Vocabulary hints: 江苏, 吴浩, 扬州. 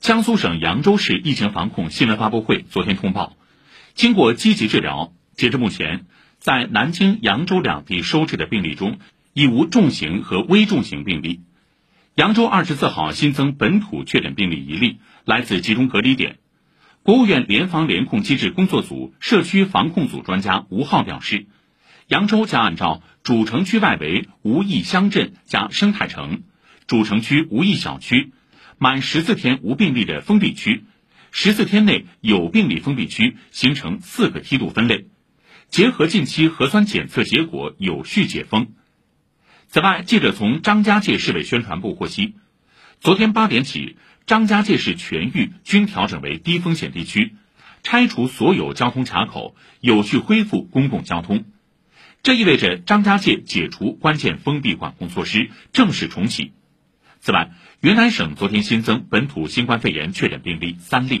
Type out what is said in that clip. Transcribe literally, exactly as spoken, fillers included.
江苏省扬州市疫情防控新闻发布会昨天通报，经过积极治疗，截至目前，在南京、扬州两地收治的病例中，已无重型和危重型病例。扬州二十四号新增本土确诊病例一例，来自集中隔离点。国务院联防联控机制工作组社区防控组专家吴浩表示，扬州将按照主城区外围无疫乡镇加生态城、主城区无疫小区、满十四天无病例的封闭区、十四天内有病例封闭区形成四个梯度分类，结合近期核酸检测结果有序解封。此外，记者从张家界市委宣传部获悉，昨天八点起，张家界市全域均调整为低风险地区，拆除所有交通卡口，有序恢复公共交通。这意味着张家界解除关键封闭管控措施，正式重启。此外，云南省昨天新增本土新冠肺炎确诊病例三例。